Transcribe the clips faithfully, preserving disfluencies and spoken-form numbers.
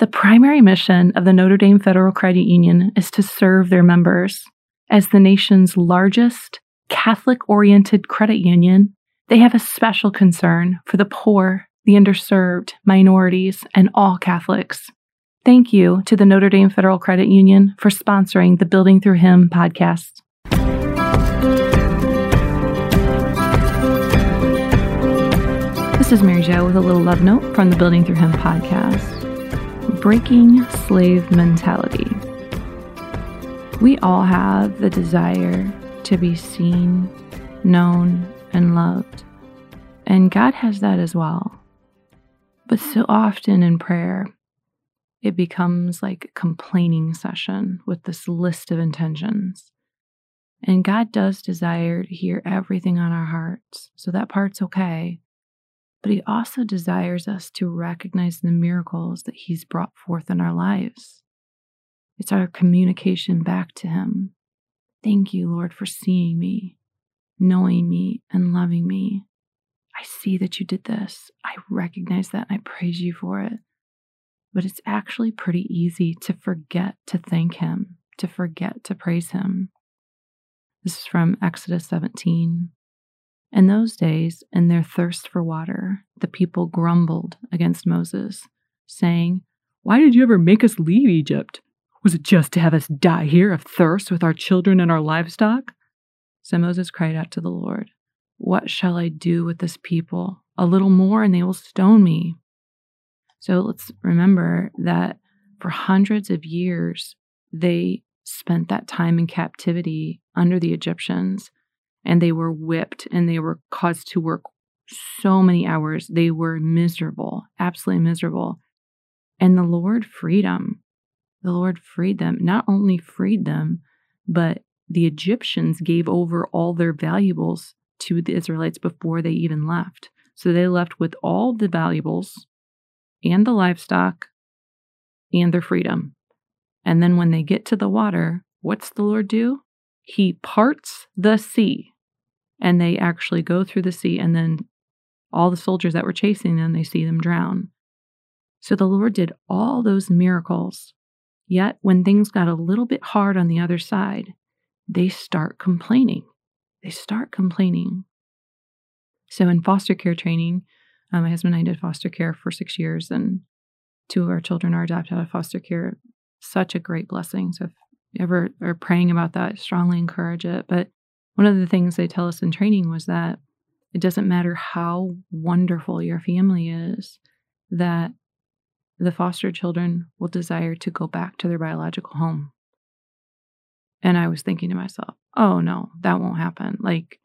The primary mission of the Notre Dame Federal Credit Union is to serve their members. As the nation's largest Catholic-oriented credit union, they have a special concern for the poor, the underserved, minorities, and all Catholics. Thank you to the Notre Dame Federal Credit Union for sponsoring the Building Through Him podcast. This is Mary Jo with a little love note from the Building Through Him podcast. Breaking slave mentality. We all have the desire to be seen, known, and loved. And God has that as well. But so often in prayer, it becomes like a complaining session with this list of intentions. And God does desire to hear everything on our hearts, so that part's okay. But he also desires us to recognize the miracles that he's brought forth in our lives. It's our communication back to him. Thank you, Lord, for seeing me, knowing me, and loving me. I see that you did this. I recognize that, and I praise you for it. But it's actually pretty easy to forget to thank him, to forget to praise him. This is from Exodus seventeen. In those days, in their thirst for water, the people grumbled against Moses, saying, "Why did you ever make us leave Egypt? Was it just to have us die here of thirst with our children and our livestock?" So Moses cried out to the Lord, "What shall I do with this people? A little more and they will stone me." So let's remember that for hundreds of years, they spent that time in captivity under the Egyptians. And they were whipped and they were caused to work so many hours. They were miserable, absolutely miserable. And the Lord freed them. The Lord freed them, not only freed them, but the Egyptians gave over all their valuables to the Israelites before they even left. So they left with all the valuables and the livestock and their freedom. And then when they get to the water, what's the Lord do? He parts the sea, and they actually go through the sea, and then all the soldiers that were chasing them, they see them drown. So the Lord did all those miracles, yet when things got a little bit hard on the other side, they start complaining. They start complaining. So in foster care training, um, my husband and I did foster care for six years, and two of our children are adopted out of foster care. Such a great blessing. So if ever are praying about that, strongly encourage it. But one of the things they tell us in training was that it doesn't matter how wonderful your family is, that the foster children will desire to go back to their biological home. And I was thinking to myself, oh no, that won't happen. Like,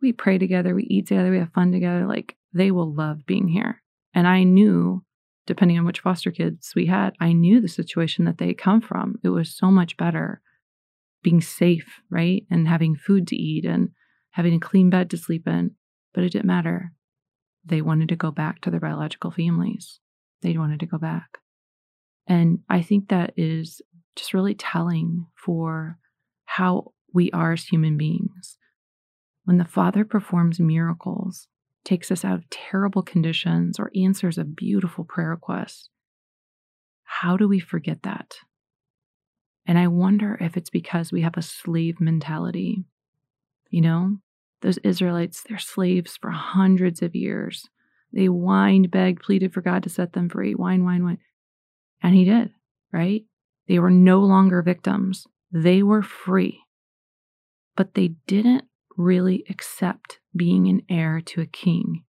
we pray together, we eat together, we have fun together. Like, they will love being here. And I knew, depending on which foster kids we had, I knew the situation that they come from. It was so much better being safe, right? And having food to eat and having a clean bed to sleep in. But it didn't matter. They wanted to go back to their biological families. They wanted to go back. And I think that is just really telling for how we are as human beings. When the Father performs miracles, takes us out of terrible conditions, or answers a beautiful prayer request, how do we forget that? And I wonder if it's because we have a slave mentality. You know, those Israelites, they're slaves for hundreds of years. They whined, begged, pleaded for God to set them free. Whine, whine, whine. And he did, right? They were no longer victims. They were free. But they didn't really accept being an heir to a king.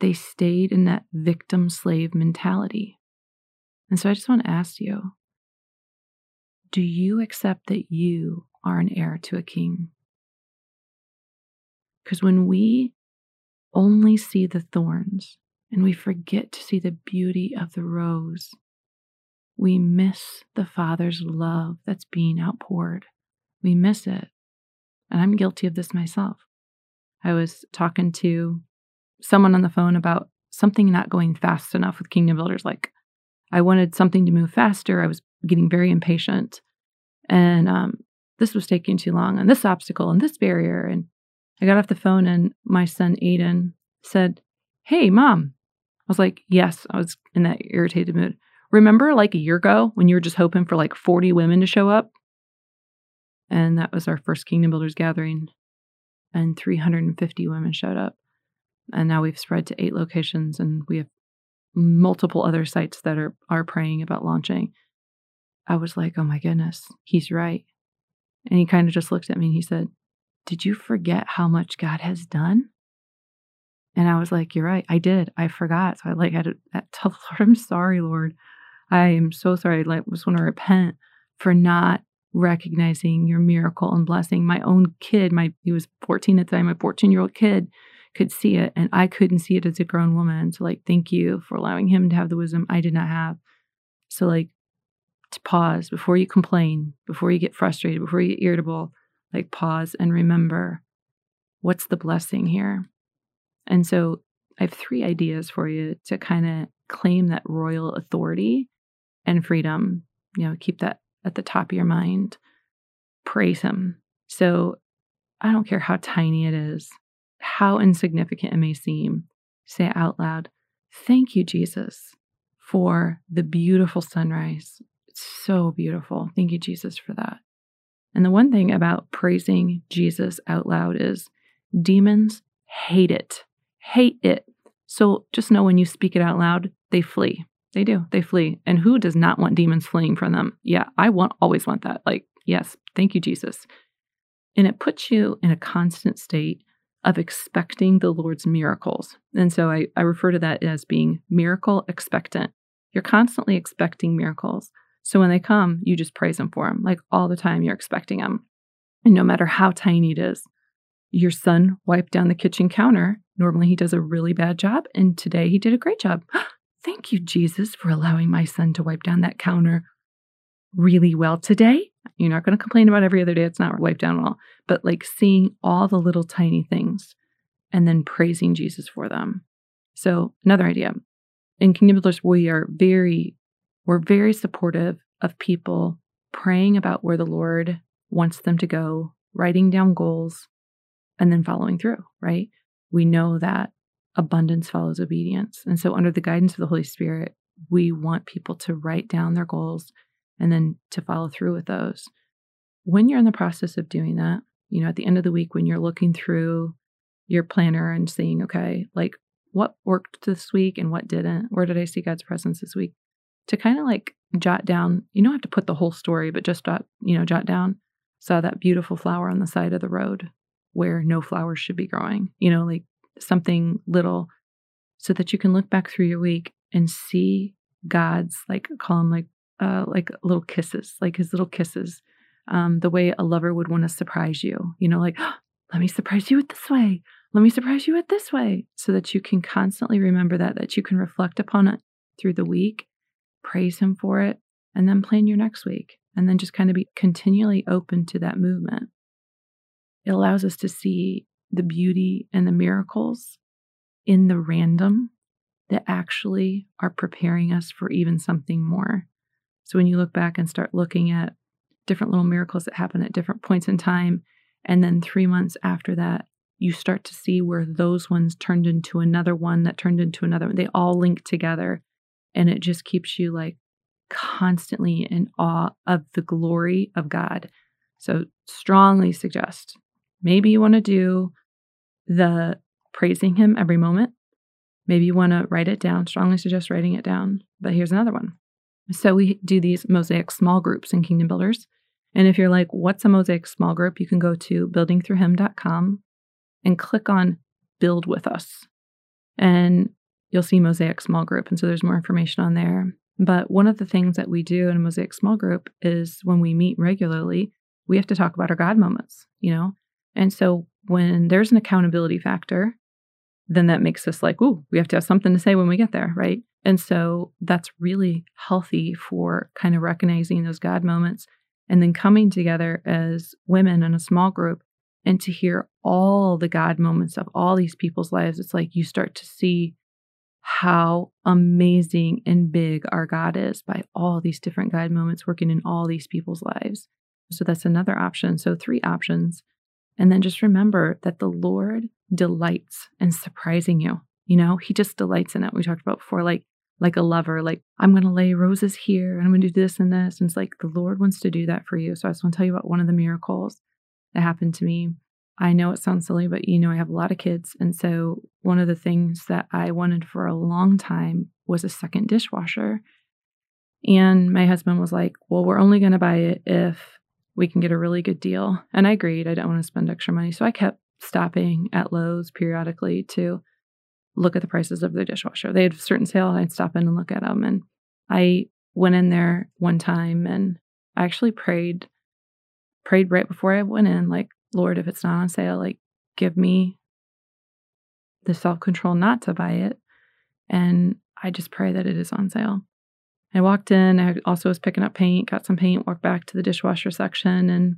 They stayed in that victim-slave mentality. And so I just want to ask you, do you accept that you are an heir to a king? Because when we only see the thorns and we forget to see the beauty of the rose, we miss the Father's love that's being outpoured. We miss it. And I'm guilty of this myself. I was talking to someone on the phone about something not going fast enough with Kingdom Builders. Like, I wanted something to move faster. I was getting very impatient. And um, this was taking too long, and this obstacle and this barrier. And I got off the phone and my son, Aiden, said, "Hey, Mom." I was like, yes, I was in that irritated mood. Remember like a year ago when you were just hoping for like forty women to show up? And that was our first Kingdom Builders gathering. And three hundred fifty women showed up. And now we've spread to eight locations, and we have multiple other sites that are, are praying about launching. I was like, oh my goodness, he's right. And he kind of just looked at me and he said, did you forget how much God has done? And I was like, you're right. I did. I forgot. So I like had to tell the Lord, I'm sorry, Lord. I am so sorry. I like, just want to repent for not recognizing your miracle and blessing. My own kid, my he was fourteen at the time, my fourteen-year-old kid could see it, and I couldn't see it as a grown woman. So like, thank you for allowing him to have the wisdom I did not have. So like, to pause before you complain, before you get frustrated, before you get irritable, like pause and remember, what's the blessing here? And so I have three ideas for you to kind of claim that royal authority and freedom. You know, keep that at the top of your mind. Praise him. So I don't care how tiny it is, how insignificant it may seem, say it out loud, thank you, Jesus, for the beautiful sunrise. It's so beautiful. Thank you, Jesus, for that. And the one thing about praising Jesus out loud is demons hate it, hate it. So just know when you speak it out loud, they flee. They do. They flee. And who does not want demons fleeing from them? Yeah, I want always want that. Like, yes, thank you, Jesus. And it puts you in a constant state of expecting the Lord's miracles. And so I, I refer to that as being miracle expectant. You're constantly expecting miracles. So when they come, you just praise them for them. Like all the time, you're expecting them. And no matter how tiny it is, your son wiped down the kitchen counter. Normally, he does a really bad job. And today, he did a great job. Thank you, Jesus, for allowing my son to wipe down that counter really well today. You're not going to complain about every other day. It's not wiped down well. But like seeing all the little tiny things and then praising Jesus for them. So another idea. In Kingdom Builders, we are very, we're very supportive of people praying about where the Lord wants them to go, writing down goals, and then following through, right? We know that abundance follows obedience. And so under the guidance of the Holy Spirit, we want people to write down their goals and then to follow through with those. When you're in the process of doing that, you know, at the end of the week, when you're looking through your planner and seeing, okay, like what worked this week and what didn't? Where did I see God's presence this week? To kind of like jot down, you don't have to put the whole story, but just jot, you know, jot down, saw that beautiful flower on the side of the road where no flowers should be growing, you know, like something little, so that you can look back through your week and see God's, like, call him like, uh, like little kisses, like his little kisses, um, the way a lover would want to surprise you, you know, like, oh, let me surprise you with this way. Let me surprise you with this way. So that you can constantly remember that, that you can reflect upon it through the week, praise him for it, and then plan your next week. And then just kind of be continually open to that movement. It allows us to see the beauty and the miracles in the random that actually are preparing us for even something more. So when you look back and start looking at different little miracles that happen at different points in time, and then three months after that, you start to see where those ones turned into another one that turned into another one. They all link together, and it just keeps you like constantly in awe of the glory of God. So strongly suggest, maybe you want to do the praising him every moment. Maybe you want to write it down. Strongly suggest writing it down. But here's another one. So we do these Mosaic small groups in Kingdom Builders. And if you're like, what's a Mosaic small group? You can go to building through him dot com and click on Build With Us. And you'll see Mosaic small group. And so there's more information on there. But one of the things that we do in a Mosaic small group is when we meet regularly, we have to talk about our God moments, you know? And so when there's an accountability factor, then that makes us like, ooh, we have to have something to say when we get there, right? And so that's really healthy for kind of recognizing those God moments and then coming together as women in a small group and to hear all the God moments of all these people's lives. It's like you start to see how amazing and big our God is by all these different God moments working in all these people's lives. So that's another option. So three options. And then just remember that the Lord delights in surprising you. You know, he just delights in it. We talked about before, like like a lover, like, I'm going to lay roses here and I'm going to do this and this. And it's like, the Lord wants to do that for you. So I just want to tell you about one of the miracles that happened to me. I know it sounds silly, but you know, I have a lot of kids. And so one of the things that I wanted for a long time was a second dishwasher. And my husband was like, well, we're only going to buy it if we can get a really good deal. And I agreed. I didn't want to spend extra money. So I kept stopping at Lowe's periodically to look at the prices of their dishwasher. They had a certain sale, and I'd stop in and look at them. And I went in there one time and I actually prayed, prayed right before I went in, like, Lord, if it's not on sale, like, give me the self-control not to buy it. And I just pray that it is on sale. I walked in. I also was picking up paint, got some paint, walked back to the dishwasher section, and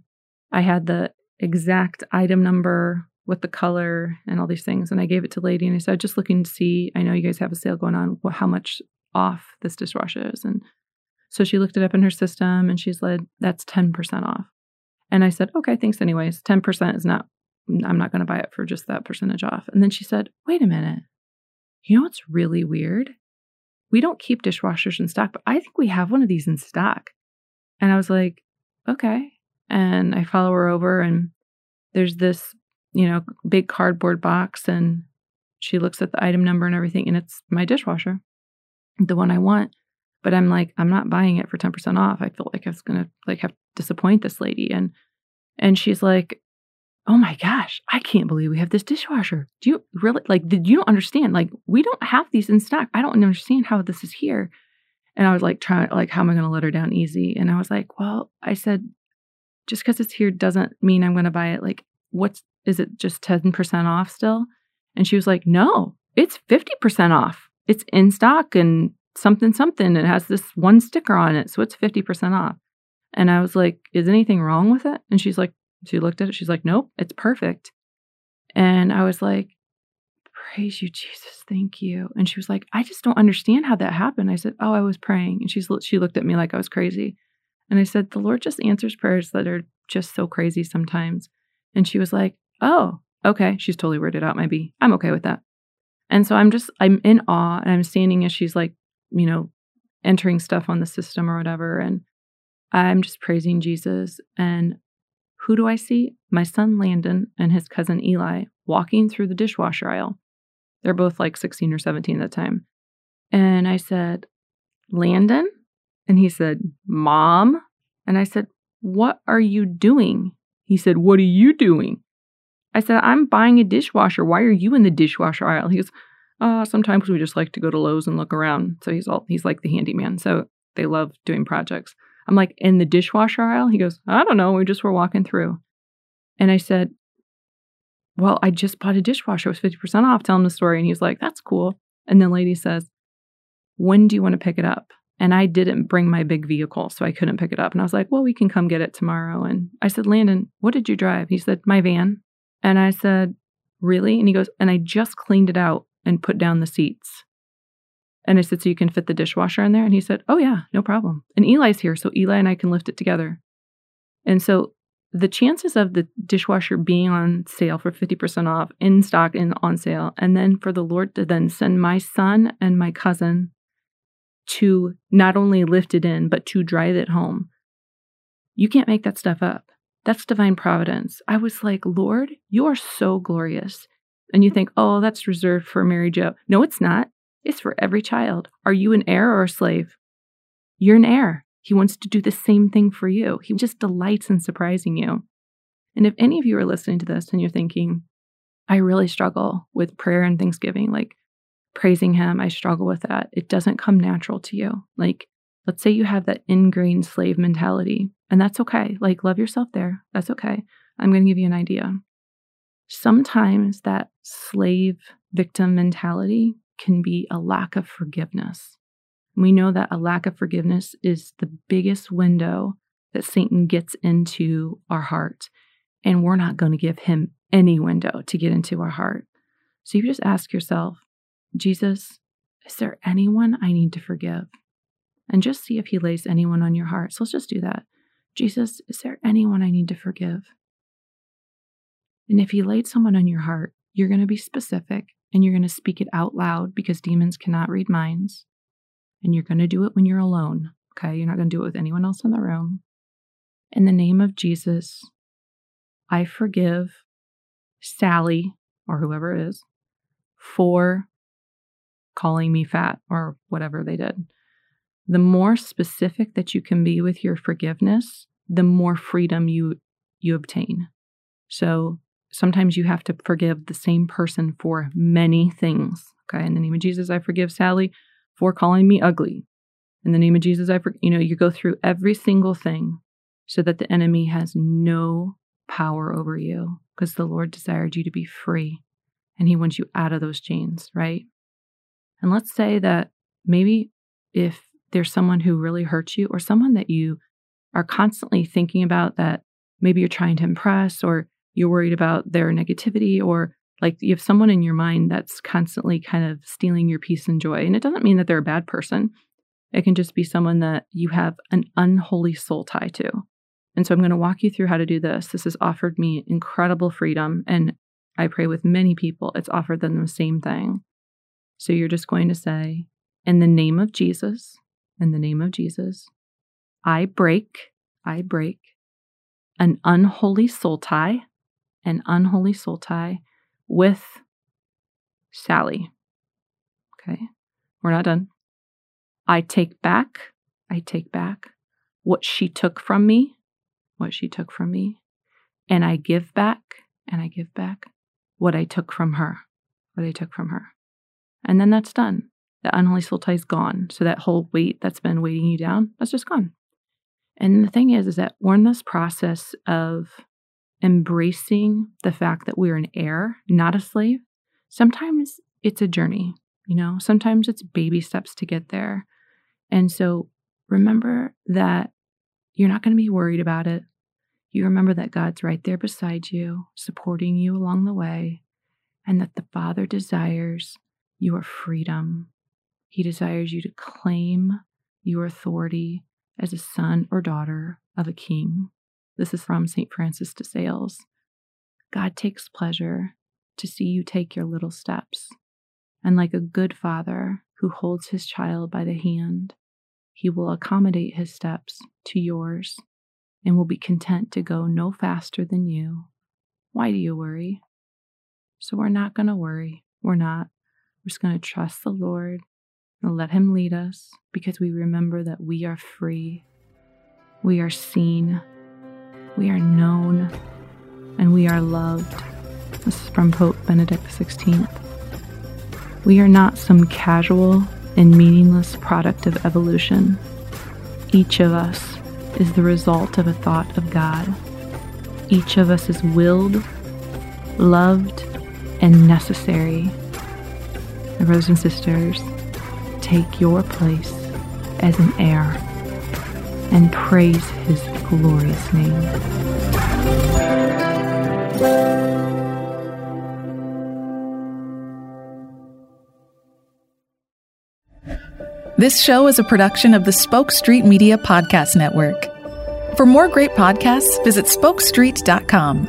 I had the exact item number with the color and all these things. And I gave it to Lady and I said, just looking to see, I know you guys have a sale going on, how much off this dishwasher is. And so she looked it up in her system and she's like, that's ten percent off. And I said, okay, thanks anyways. ten percent is not, I'm not going to buy it for just that percentage off. And then she said, wait a minute. You know what's really weird? We don't keep dishwashers in stock, but I think we have one of these in stock. And I was like, okay. And I follow her over and there's this, you know, big cardboard box, and she looks at the item number and everything, and it's my dishwasher, the one I want. But I'm like, I'm not buying it for ten percent off. I feel like I was going to like have to disappoint this lady. And, and she's like, oh my gosh, I can't believe we have this dishwasher. Do you really, like, did you understand? Like, we don't have these in stock. I don't understand how this is here. And I was like, trying, like, how am I going to let her down easy? And I was like, well, I said, just because it's here doesn't mean I'm going to buy it. Like, what's, is it just ten percent off still? And she was like, no, it's fifty percent off. It's in stock and something, something. It has this one sticker on it. So it's fifty percent off. And I was like, is anything wrong with it? And she's like, she looked at it. She's like, nope, it's perfect. And I was like, praise you, Jesus. Thank you. And she was like, I just don't understand how that happened. I said, oh, I was praying. And she's, she looked at me like I was crazy. And I said, the Lord just answers prayers that are just so crazy sometimes. And she was like, oh, okay. She's totally weirded out my B. I'm okay with that. And so I'm just, I'm in awe, and I'm standing as she's like, you know, entering stuff on the system or whatever. And I'm just praising Jesus. And who do I see? My son Landon and his cousin Eli walking through the dishwasher aisle. They're both like sixteen or seventeen at the time. And I said, Landon? And he said, Mom? And I said, what are you doing? He said, what are you doing? I said, I'm buying a dishwasher. Why are you in the dishwasher aisle? He goes, Uh, sometimes we just like to go to Lowe's and look around. So he's all, he's like the handyman. So they love doing projects. I'm like, in the dishwasher aisle? He goes, I don't know. We just were walking through. And I said, well, I just bought a dishwasher. It was fifty percent off. Tell him the story. And he's like, that's cool. And then lady says, when do you want to pick it up? And I didn't bring my big vehicle, so I couldn't pick it up. And I was like, well, we can come get it tomorrow. And I said, Landon, what did you drive? He said, my van. And I said, really? And he goes, and I just cleaned it out and put down the seats. And I said, so you can fit the dishwasher in there? And he said, oh yeah, no problem. And Eli's here, so Eli and I can lift it together. And so the chances of the dishwasher being on sale for fifty percent off, in stock and on sale, and then for the Lord to then send my son and my cousin to not only lift it in, but to drive it home. You can't make that stuff up. That's divine providence. I was like, Lord, you are so glorious. And you think, oh, that's reserved for Mary Jo. No, it's not. It's for every child. Are you an heir or a slave? You're an heir. He wants to do the same thing for you. He just delights in surprising you. And if any of you are listening to this and you're thinking, I really struggle with prayer and thanksgiving, like praising him, I struggle with that. It doesn't come natural to you. Like, let's say you have that ingrained slave mentality, and that's okay. Like, love yourself there. That's okay. I'm going to give you an idea. Sometimes that slave victim mentality can be a lack of forgiveness. We know that a lack of forgiveness is the biggest window that Satan gets into our heart, and we're not going to give him any window to get into our heart. So you just ask yourself, Jesus, is there anyone I need to forgive? And just see if he lays anyone on your heart. So let's just do that. Jesus, is there anyone I need to forgive? And if he laid someone on your heart, you're going to be specific and you're going to speak it out loud because demons cannot read minds. and you're going to do it when you're alone, okay? You're not going to do it with anyone else in the room. In the name of Jesus, I forgive Sally, or whoever it is, for calling me fat or whatever they did. The more specific that you can be with your forgiveness, the more freedom you you obtain. So sometimes you have to forgive the same person for many things. Okay, in the name of Jesus, I forgive Sally for calling me ugly. In the name of Jesus, I for, you know, you go through every single thing so that the enemy has no power over you, because the Lord desired you to be free and he wants you out of those chains, right? And let's say that maybe if there's someone who really hurts you or someone that you are constantly thinking about that maybe you're trying to impress, or you're worried about their negativity, or like you have someone in your mind that's constantly kind of stealing your peace and joy. And it doesn't mean that they're a bad person. It can just be someone that you have an unholy soul tie to. And so I'm going to walk you through how to do this. This has offered me incredible freedom. And I pray with many people, it's offered them the same thing. So you're just going to say, in the name of Jesus, in the name of Jesus, I break, I break an unholy soul tie, an unholy soul tie with Sally. Okay, we're not done. I take back, I take back what she took from me, what she took from me, and I give back, and I give back what I took from her, what I took from her. And then that's done. The unholy soul tie is gone. So that whole weight that's been weighting you down, that's just gone. And the thing is, is that we're in this process of embracing the fact that we're an heir, not a slave. Sometimes it's a journey, you know, sometimes it's baby steps to get there. And so remember that you're not going to be worried about it. You remember that God's right there beside you, supporting you along the way, and that the Father desires your freedom. He desires you to claim your authority as a son or daughter of a king. This is from Saint Francis de Sales. God takes pleasure to see you take your little steps. And like a good father who holds his child by the hand, he will accommodate his steps to yours and will be content to go no faster than you. Why do you worry? So we're not going to worry. We're not. We're just going to trust the Lord and let him lead us, because we remember that we are free. We are seen. We are known. And we are loved. This is from Pope Benedict the sixteenth. We are not some casual and meaningless product of evolution. Each of us is the result of a thought of God. Each of us is willed, loved, and necessary. And brothers and sisters, take your place as an heir and praise his glorious name. This show is a production of the Spoke Street Media Podcast Network. For more great podcasts, visit spoke street dot com.